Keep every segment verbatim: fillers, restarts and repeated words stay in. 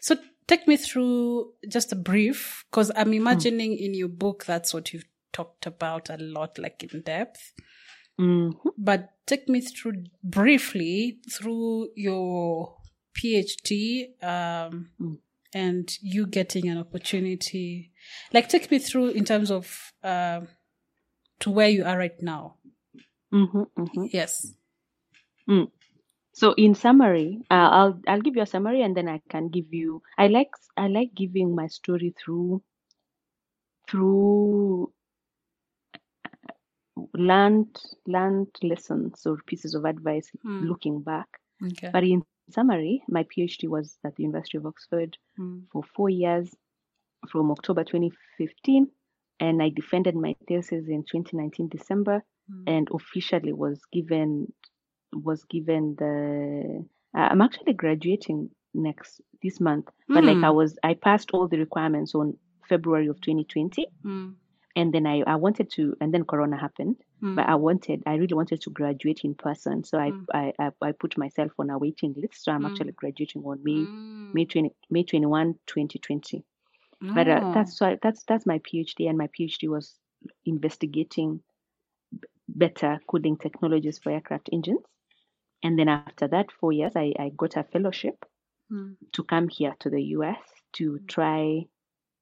So, take me through just a brief, because I'm imagining mm. in your book that's what you've talked about a lot, like in depth. Mm-hmm. But take me through briefly through your PhD um, mm. and you getting an opportunity. Like, take me through in terms of uh, to where you are right now. Mm-hmm, mm-hmm. Yes. Mm. So in summary, uh, I'll I'll give you a summary, and then I can give you. I like I like giving my story through through learned learned lessons or pieces of advice mm. looking back. Okay. But in summary, my PhD was at the University of Oxford mm. for four years, from October twenty fifteen, and I defended my thesis in twenty nineteen December, mm. and officially was given. was given the uh, I'm actually graduating next this month, but mm. like I was I passed all the requirements on February of twenty twenty, mm. and then I, I wanted to, and then Corona happened, mm. but I wanted I really wanted to graduate in person, so I, mm. I, I I put myself on a waiting list, so I'm mm. actually graduating on May mm. May twenty-first, twenty twenty. Oh. But uh, that's so I, that's that's my PhD, and my PhD was investigating better cooling technologies for aircraft engines. And then after that four years, I, I got a fellowship mm. to come here to the U S to try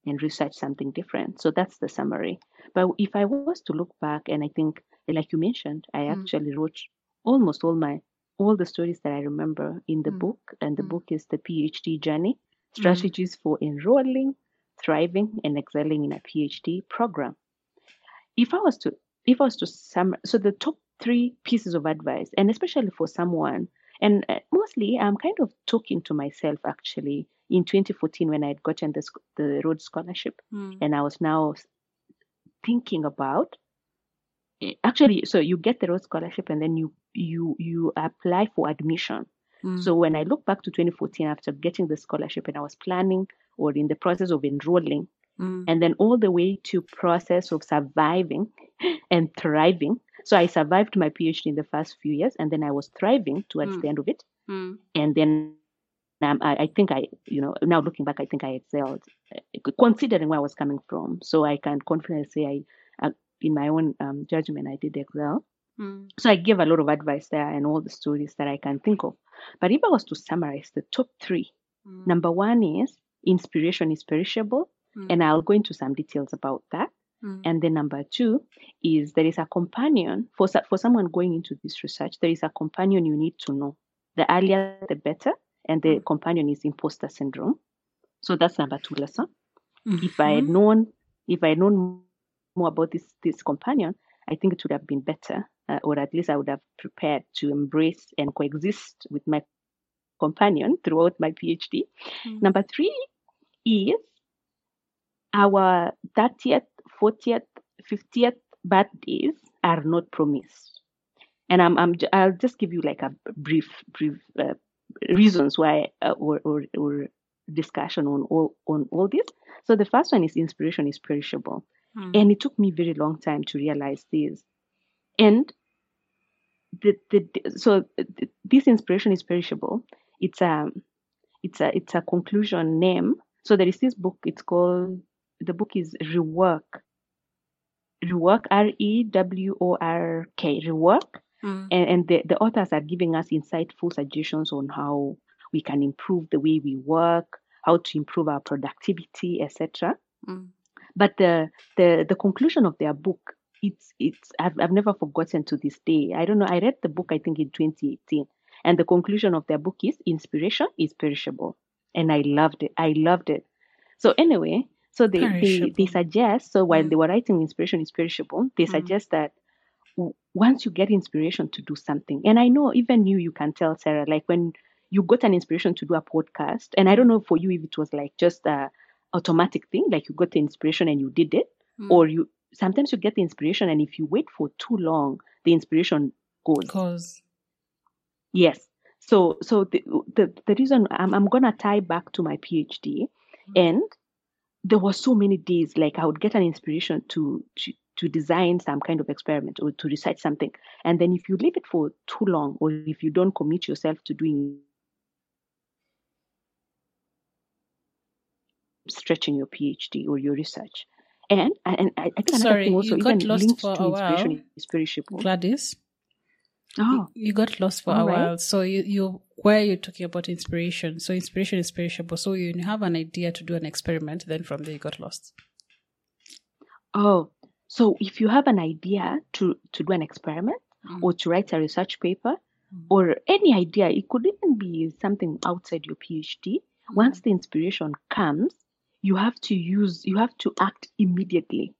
and research something different. So that's the summary. But if I was to look back, and I think, like you mentioned, I mm. actually wrote almost all my all the stories that I remember in the mm. book. And the mm. book is The PhD Journey, Strategies mm. for Enrolling, Thriving, and Excelling in a PhD Program. If I was to If I was to sum, so the top three pieces of advice, and especially for someone, and mostly I'm kind of talking to myself actually in twenty fourteen when I had gotten this, the Rhodes Scholarship, mm. and I was now thinking about actually. So you get the Rhodes Scholarship, and then you you you apply for admission. Mm. So when I look back to twenty fourteen after getting the scholarship, and I was planning or in the process of enrolling. Mm. And then all the way to process of surviving and thriving. So I survived my PhD in the first few years, and then I was thriving towards mm. the end of it. Mm. And then um, I, I think I, you know, now looking back, I think I excelled, uh, considering where I was coming from. So I can confidently say I, uh, in my own um, judgment, I did excel. Mm. So I gave a lot of advice there and all the stories that I can think of. But if I was to summarize the top three, mm. number one is inspiration is perishable. Mm. And I'll go into some details about that. Mm. And then number two is there is a companion for for someone going into this research. There is a companion you need to know. The earlier, the better. And the mm. companion is imposter syndrome. So that's number two lesson. Mm-hmm. If I had known, if I had known more about this this companion, I think it would have been better, uh, or at least I would have prepared to embrace and coexist with my companion throughout my PhD. Mm. Number three is our thirtieth, fortieth, fiftieth birthdays are not promised, and I'm, I'm I'll just give you like a brief, brief uh, reasons why uh, or, or or discussion on all on all this. So the first one is inspiration is perishable, mm. and it took me a very long time to realize this. And the the so this inspiration is perishable. It's a it's a it's a conclusion name. So there is this book. It's called. The book is Rework, Rework, R E W O R K, Rework. Mm. And, and the, the authors are giving us insightful suggestions on how we can improve the way we work, how to improve our productivity, et cetera. Mm. But the, the the conclusion of their book, it's it's I've, I've never forgotten to this day. I don't know. I read the book, I think, in twenty eighteen. And the conclusion of their book is inspiration is perishable. And I loved it. I loved it. So anyway, so they, they, they suggest, so while they were writing Inspiration is Perishable, they suggest mm-hmm. that w- once you get inspiration to do something, and I know even you, you can tell, Sarah, like when you got an inspiration to do a podcast, and I don't know for you if it was like just a automatic thing, like you got the inspiration and you did it, mm-hmm. or you sometimes you get the inspiration and if you wait for too long, the inspiration goes. Goes. Yes. So so the the, the reason I'm, I'm going to tie back to my PhD, mm-hmm. and there were so many days like I would get an inspiration to, to to design some kind of experiment or to research something. And then if you leave it for too long or if you don't commit yourself to doing stretching your PhD or your research. And and I think Sorry, another thing also even linked to inspiration is perishable. Gladys? Oh. You got lost for All a right. while. So you, you where you're talking about inspiration. So inspiration is perishable. So you have an idea to do an experiment, then from there you got lost. Oh, so if you have an idea to, to do an experiment mm. or to write a research paper mm. or any idea, it could even be something outside your PhD. Mm. Once the inspiration comes, you have to use, you have to act immediately.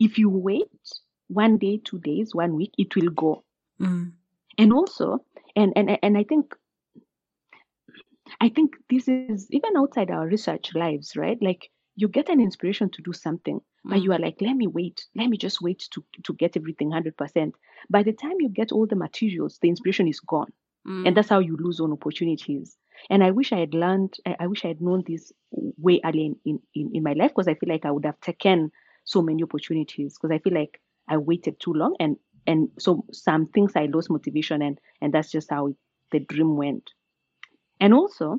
If you wait one day, two days, one week, it will go. Mm. And also, and, and and I think, I think this is even outside our research lives, right? Like you get an inspiration to do something, mm. but you are like, let me wait, let me just wait to, to get everything one hundred percent. By the time you get all the materials, the inspiration is gone. Mm. And that's how you lose on opportunities. And I wish I had learned, I wish I had known this way early in, in, in my life, because I feel like I would have taken so many opportunities, because I feel like I waited too long. And And so some things I lost motivation, and, and that's just how the dream went. And also,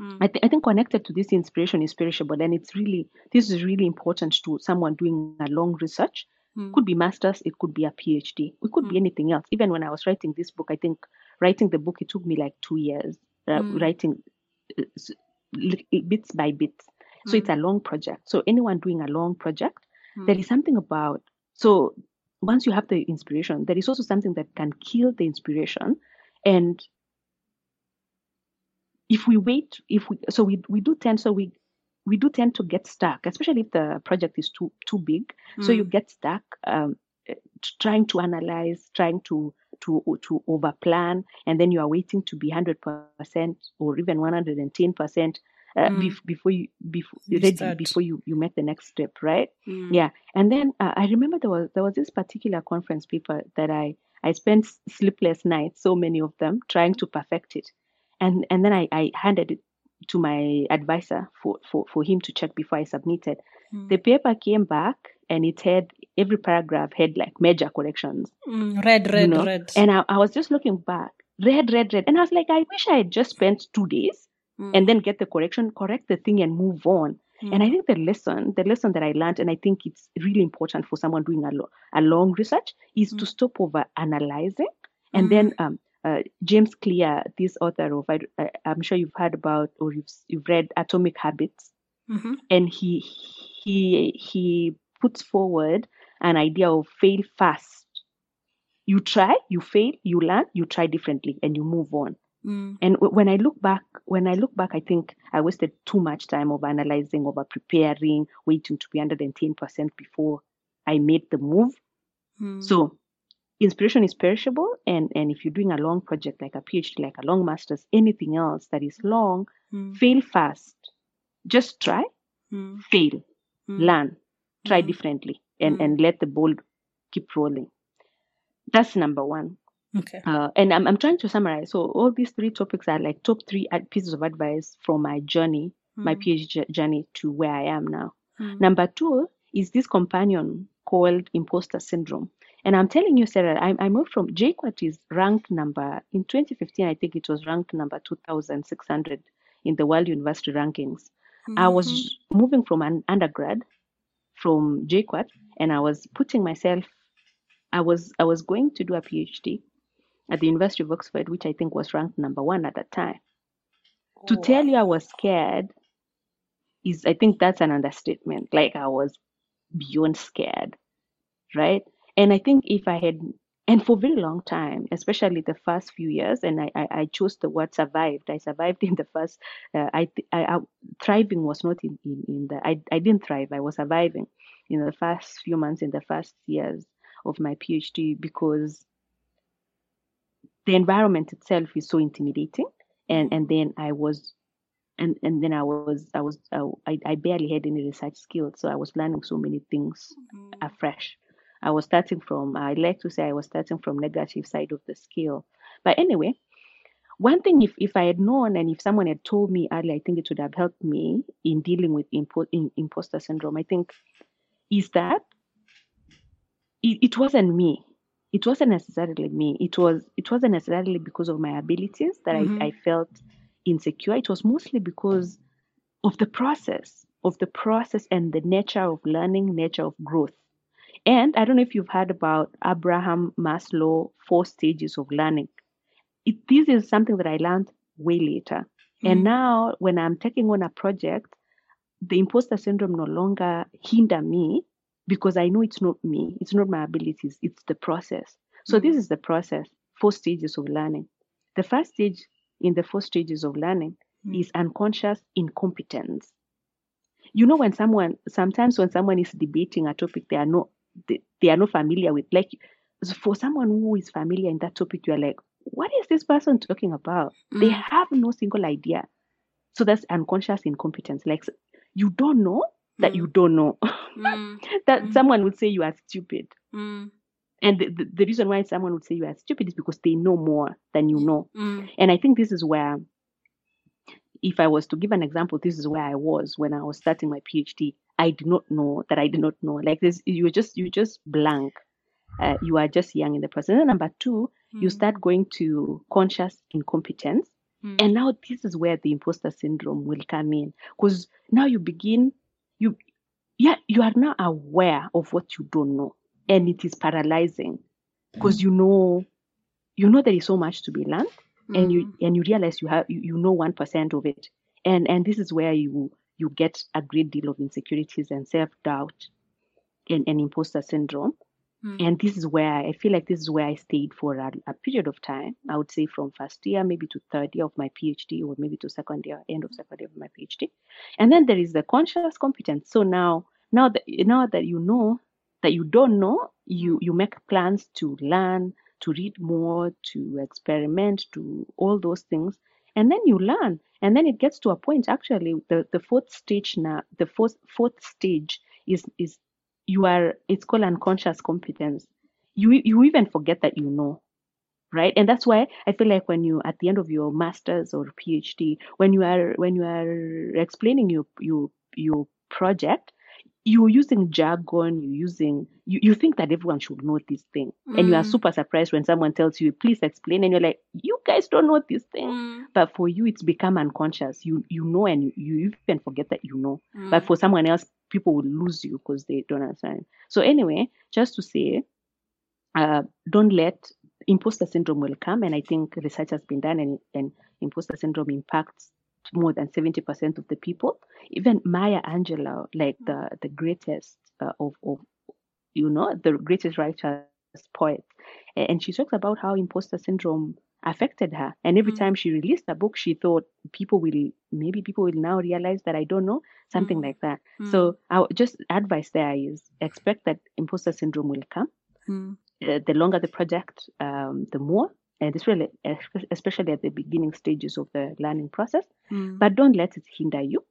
mm. I, th- I think connected to this, inspiration is perishable. And it's really, this is really important to someone doing a long research. Mm. It could be master's, it could be a PhD, it could mm. be anything else. Even when I was writing this book, I think writing the book, it took me like two years, uh, mm. writing uh, bits by bits. So mm. it's a long project. So anyone doing a long project, mm. there is something about, so once you have the inspiration, there is also something that can kill the inspiration. And if we wait, if we so we, we do tend so we we do tend to get stuck, especially if the project is too too big. Mm. So you get stuck um, trying to analyze, trying to to to overplan, and then you are waiting to be one hundred percent or even one hundred ten percent. Uh, mm. bef- before you before you ready, before you, you make the next step, right? Mm. Yeah. And then uh, I remember there was there was this particular conference paper that I I spent sleepless nights, so many of them, trying to perfect it, and and then I, I handed it to my advisor for, for, for him to check before I submitted. Mm. The paper came back and it had every paragraph had like major corrections. Mm. Red, red, you know? red. And I, I was just looking back, red, red, red, and I was like, I wish I had just spent two days. Mm. And then get the correction, correct the thing and move on. Mm. And I think the lesson, the lesson that I learned, and I think it's really important for someone doing a, lo- a long research, is mm. to stop over analyzing. And mm. then um, uh, James Clear, this author of, I, I, I'm sure you've heard about, or you've, you've read Atomic Habits. Mm-hmm. And he, he, he puts forward an idea of fail fast. You try, you fail, you learn, you try differently, and you move on. Mm. And w- when I look back, when I look back, I think I wasted too much time over analyzing, over preparing, waiting to be one hundred ten percent before I made the move. Mm. So inspiration is perishable. And, and if you're doing a long project, like a PhD, like a long master's, anything else that is long, mm. fail fast. Just try, mm. fail, mm. learn, try mm. differently, and, mm. and let the ball keep rolling. That's number one. Okay. Uh, and I'm I'm trying to summarize. So all these three topics are like top three ad- pieces of advice from my journey, mm. my PhD journey to where I am now. Mm. Number two is this companion called imposter syndrome. And I'm telling you, Sarah, I, I moved from J QuAT is ranked number in twenty fifteen. I think it was ranked number two thousand six hundred in the World University Rankings. Mm-hmm. I was moving from an undergrad from J QuAT, and I was putting myself. I was I was going to do a PhD at the University of Oxford, which I think was ranked number one at that time. Oh, to tell you I was scared is, I think that's an understatement. Like I was beyond scared, right? And I think if I had And for a very long time, especially the first few years, and I, I, I chose the word survived. I survived in the first, uh, I, I, I, thriving was not in, in, in the, I, I didn't thrive, I was surviving in the first few months, in the first years of my PhD, because the environment itself is so intimidating. And, and then I was, and, and then I was, I was, I, I barely had any research skills. So I was learning so many things mm-hmm. afresh. I was starting from, I like to say I was starting from negative side of the scale. But anyway, one thing, if, if I had known and if someone had told me earlier, I think it would have helped me in dealing with impo- in, imposter syndrome, I think, is that it, it wasn't me. It wasn't necessarily me. It, was, it wasn't necessarily because of my abilities that mm-hmm. I, I felt insecure. It was mostly because of the process, of the process and the nature of learning, nature of growth. And I don't know if you've heard about Abraham Maslow, four stages of learning. It, this is something that I learned way later. Mm-hmm. And now when I'm taking on a project, the imposter syndrome no longer hinder me because I know it's not me. It's not my abilities. It's the process. So mm-hmm. this is the process, four stages of learning. The first stage in the four stages of learning mm-hmm. is unconscious incompetence. You know, when someone, sometimes when someone is debating a topic, they are not, They, they are not familiar with, like, for someone who is familiar in that topic, you're like, what is this person talking about? Mm. They have no single idea. So that's unconscious incompetence. Like, you don't know that mm. you don't know. Mm. that mm. someone would say you are stupid. Mm. And the, the, the reason why someone would say you are stupid is because they know more than you know. Mm. And I think this is where, if I was to give an example, this is where I was when I was starting my PhD. I did not know that I did not know. Like this, you just you just blank. Uh, you are just young in the process. And number two, mm. you start going to conscious incompetence, mm. and now this is where the imposter syndrome will come in, because now you begin, you, yeah, you are now aware of what you don't know, and it is paralyzing, because mm. you know, you know there is so much to be learned, mm. and you and you realize you have you, you know one percent of it, and and this is where you. you get a great deal of insecurities and self-doubt and, and imposter syndrome. Mm. And this is where I feel like this is where I stayed for a, a period of time. I would say from first year, maybe to third year of my PhD, or maybe to second year, end of second year of my PhD. And then there is the conscious competence. So now, now that, now that you know that you don't know, you, you make plans to learn, to read more, to experiment, to all those things. And then you learn. And then it gets to a point, actually, the, the fourth stage now, the fourth fourth stage is is you are, it's called unconscious competence. You you even forget that you know, right? And that's why I feel like when you, at the end of your master's or PhD, when you are when you are explaining your your your project, you're using jargon, you're using you, you think that everyone should know this thing. Mm. And you are super surprised when someone tells you, please explain, and you're like, you guys don't know this thing. Mm. But for you, it's become unconscious. You you know, and you, you even forget that you know. Mm. But for someone else, people will lose you because they don't understand. So anyway, just to say, uh, don't let imposter syndrome will come. And I think research has been done, and, and imposter syndrome impacts more than seventy percent of the people. Even Maya Angelou, like the the greatest uh, of, of you know the greatest writer, poet, and she talks about how imposter syndrome affected her. And every mm. time she released a book, she thought people will maybe people will now realize that I don't know, something mm. like that. Mm. So I just advice there is expect that imposter syndrome will come. Mm. Uh, the longer the project, um, the more. And it's really, especially at the beginning stages of the learning process, mm. but don't let it hinder you.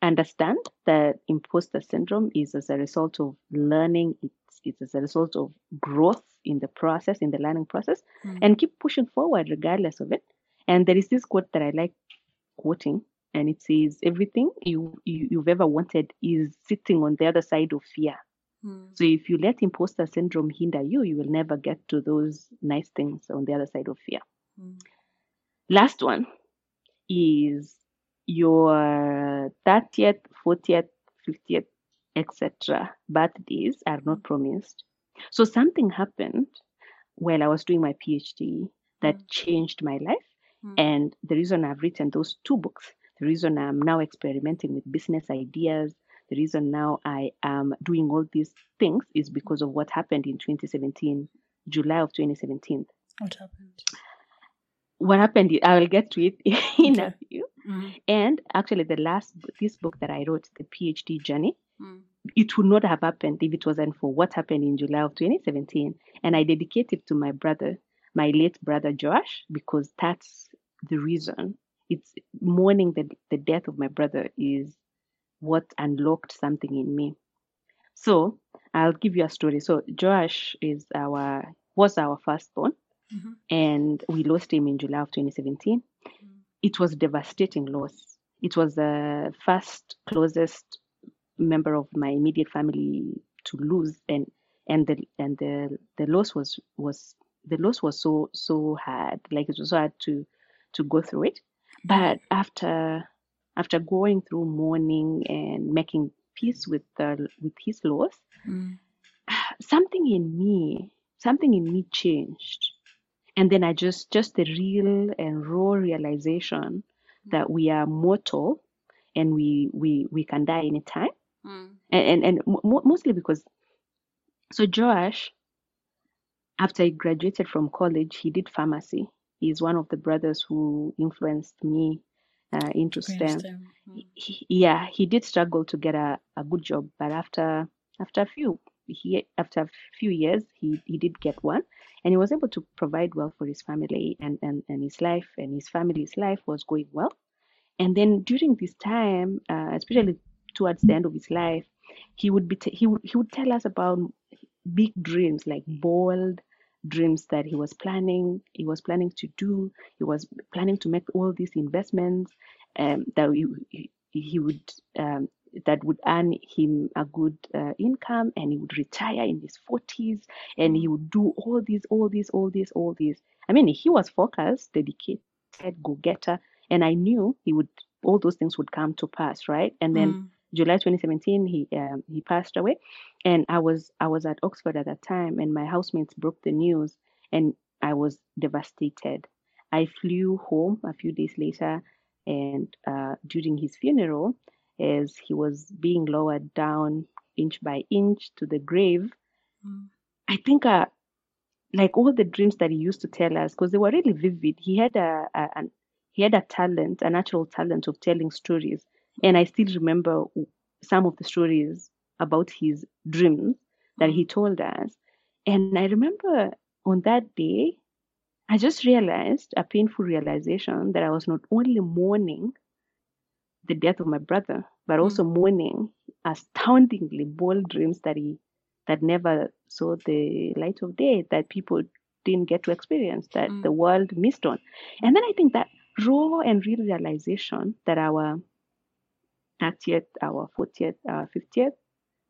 Understand that imposter syndrome is as a result of learning. It's, it's as a result of growth in the process, in the learning process, mm. and keep pushing forward regardless of it. And there is this quote that I like quoting, and it says, everything you, you, you've ever wanted is sitting on the other side of fear. So if you let imposter syndrome hinder you, you will never get to those nice things on the other side of fear. Mm. Last one is your thirtieth, fortieth, fiftieth, et cetera birthdays are not promised. So something happened while I was doing my PhD that mm. changed my life. Mm. And the reason I've written those two books, the reason I'm now experimenting with business ideas, the reason now I am doing all these things is because of what happened in twenty seventeen July of twenty seventeen. What happened? What happened? I will get to it in okay. a few. Mm-hmm. And actually, the last this book that I wrote, The PhD Journey, mm. it would not have happened if it wasn't for what happened in July of twenty seventeen. And I dedicate it to my brother, my late brother Josh, because that's the reason. It's mourning the the death of my brother is what unlocked something in me. So I'll give you a story. So Josh is our was our firstborn, mm-hmm. and we lost him in July of twenty seventeen. Mm-hmm. It was a devastating loss. It was the first closest member of my immediate family to lose, and and the and the the loss was was the loss was so so hard. Like it was so hard to to go through it. But after after going through mourning and making peace with the, with his loss, mm. something in me, something in me changed. And then I just, just the real and raw realization that we are mortal and we we, we can die anytime. Mm. And, and, and mo- mostly because, so Josh, after he graduated from college, he did pharmacy. He's one of the brothers who influenced me uh, into STEM. STEM. Mm. He, yeah, he did struggle to get a, a good job, but after after a few he after a few years he, he did get one, and he was able to provide well for his family and, and, and his life and his family's life was going well. And then during this time, uh, especially towards the end of his life, he would be t- he would he would tell us about big dreams, like bold dreams that he was planning, he was planning to do, he was planning to make all these investments um, that he, he would um, that would earn him a good uh, income, and he would retire in his forties, and he would do all these, all these, all these, all these. I mean, he was focused, dedicated, go-getter, and I knew he would all those things would come to pass, right? And then mm. July twenty seventeen, he um, he passed away, and I was I was at Oxford at that time, and my housemates broke the news, and I was devastated. I flew home a few days later, and uh, during his funeral, as he was being lowered down inch by inch to the grave, mm. I think uh, like all the dreams that he used to tell us, because they were really vivid. He had a, a an, he had a talent, a natural talent of telling stories. And I still remember some of the stories about his dreams that he told us. And I remember on that day, I just realized a painful realization that I was not only mourning the death of my brother, but also mourning astoundingly bold dreams that he that never saw the light of day, that people didn't get to experience, that mm. the world missed on. And then I think that raw and real realization that our thirtieth, our fortieth, our fiftieth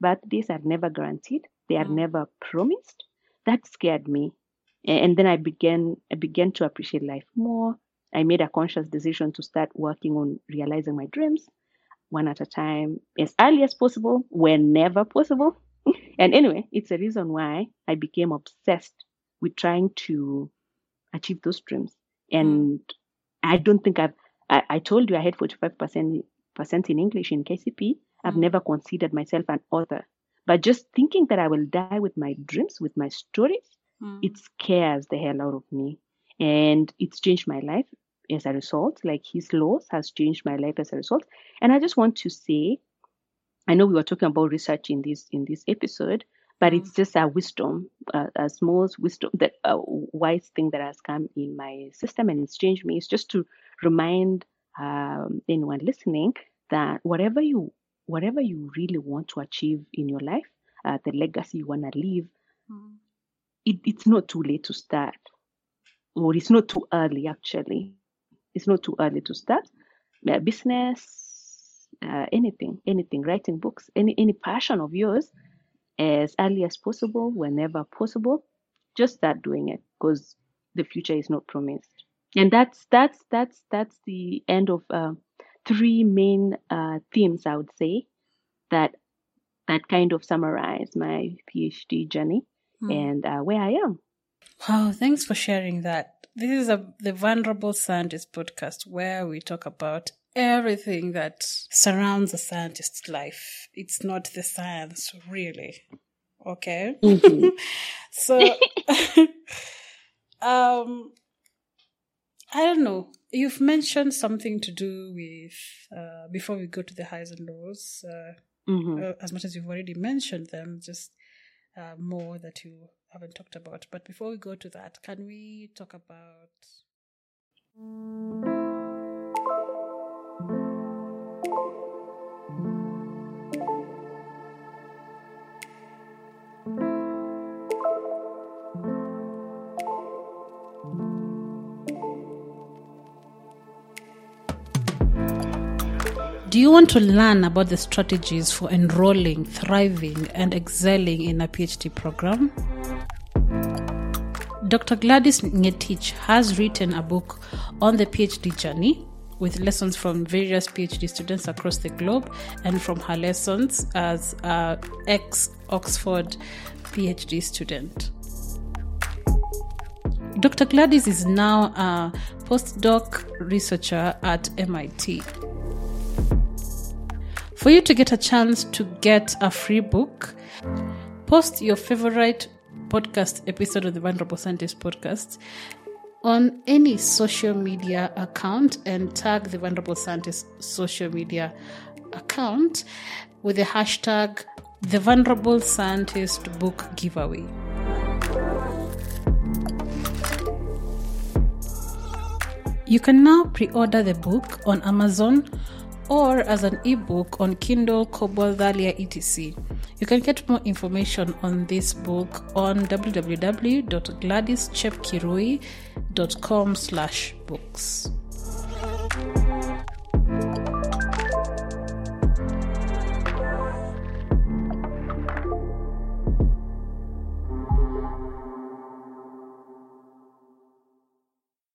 birthdays are never guaranteed. They are mm. never promised. That scared me. And then I began I began to appreciate life more. I made a conscious decision to start working on realizing my dreams one at a time, as early as possible, whenever possible. And anyway, it's a reason why I became obsessed with trying to achieve those dreams. And I don't think I've, I, I told you I had forty-five percent percent in English in K C P. I've mm. never considered myself an author, but just thinking that I will die with my dreams, with my stories, mm. it scares the hell out of me, and it's changed my life as a result. Like his loss has changed my life as a result. And I just want to say, I know we were talking about research in this in this episode, but mm. it's just a wisdom, a, a small wisdom, that a wise thing that has come in my system and it's changed me. It's just to remind Um, anyone listening that whatever you whatever you really want to achieve in your life, uh, the legacy you want to leave, mm. it, it's not too late to start, or it's not too early. Actually, it's not too early to start uh, business, uh, anything, anything, writing books, any any passion of yours, as early as possible, whenever possible. Just start doing it, because the future is not promised. And that's that's that's that's the end of uh, three main uh, themes, I would say, that that kind of summarize my PhD journey mm. and uh, where I am. Wow! Thanks for sharing that. This is a, the Vulnerable Scientist podcast, where we talk about everything that surrounds a scientist's life. It's not the science, really, Okay. Mm-hmm. So, um, I don't know. You've mentioned something to do with, uh, before we go to the highs and lows, uh, mm-hmm. uh, as much as you've already mentioned them, just uh, more that you haven't talked about. But before we go to that, can we talk about... Mm-hmm. Do you want to learn about the strategies for enrolling, thriving, and excelling in a PhD program? Doctor Gladys Ng'etich has written a book on the PhD journey with lessons from various PhD students across the globe and from her lessons as an ex-Oxford PhD student. Doctor Gladys is now a postdoc researcher at M I T. For you to get a chance to get a free book, post your favorite podcast episode of the Vulnerable Scientist Podcast on any social media account and tag the Vulnerable Scientist social media account with the hashtag The Vulnerable Scientist Book Giveaway. You can now pre-order the book on Amazon or as an ebook on Kindle, Kobo, Thalia, et cetera. You can get more information on this book on w w w dot gladys chepkirui dot com slash books.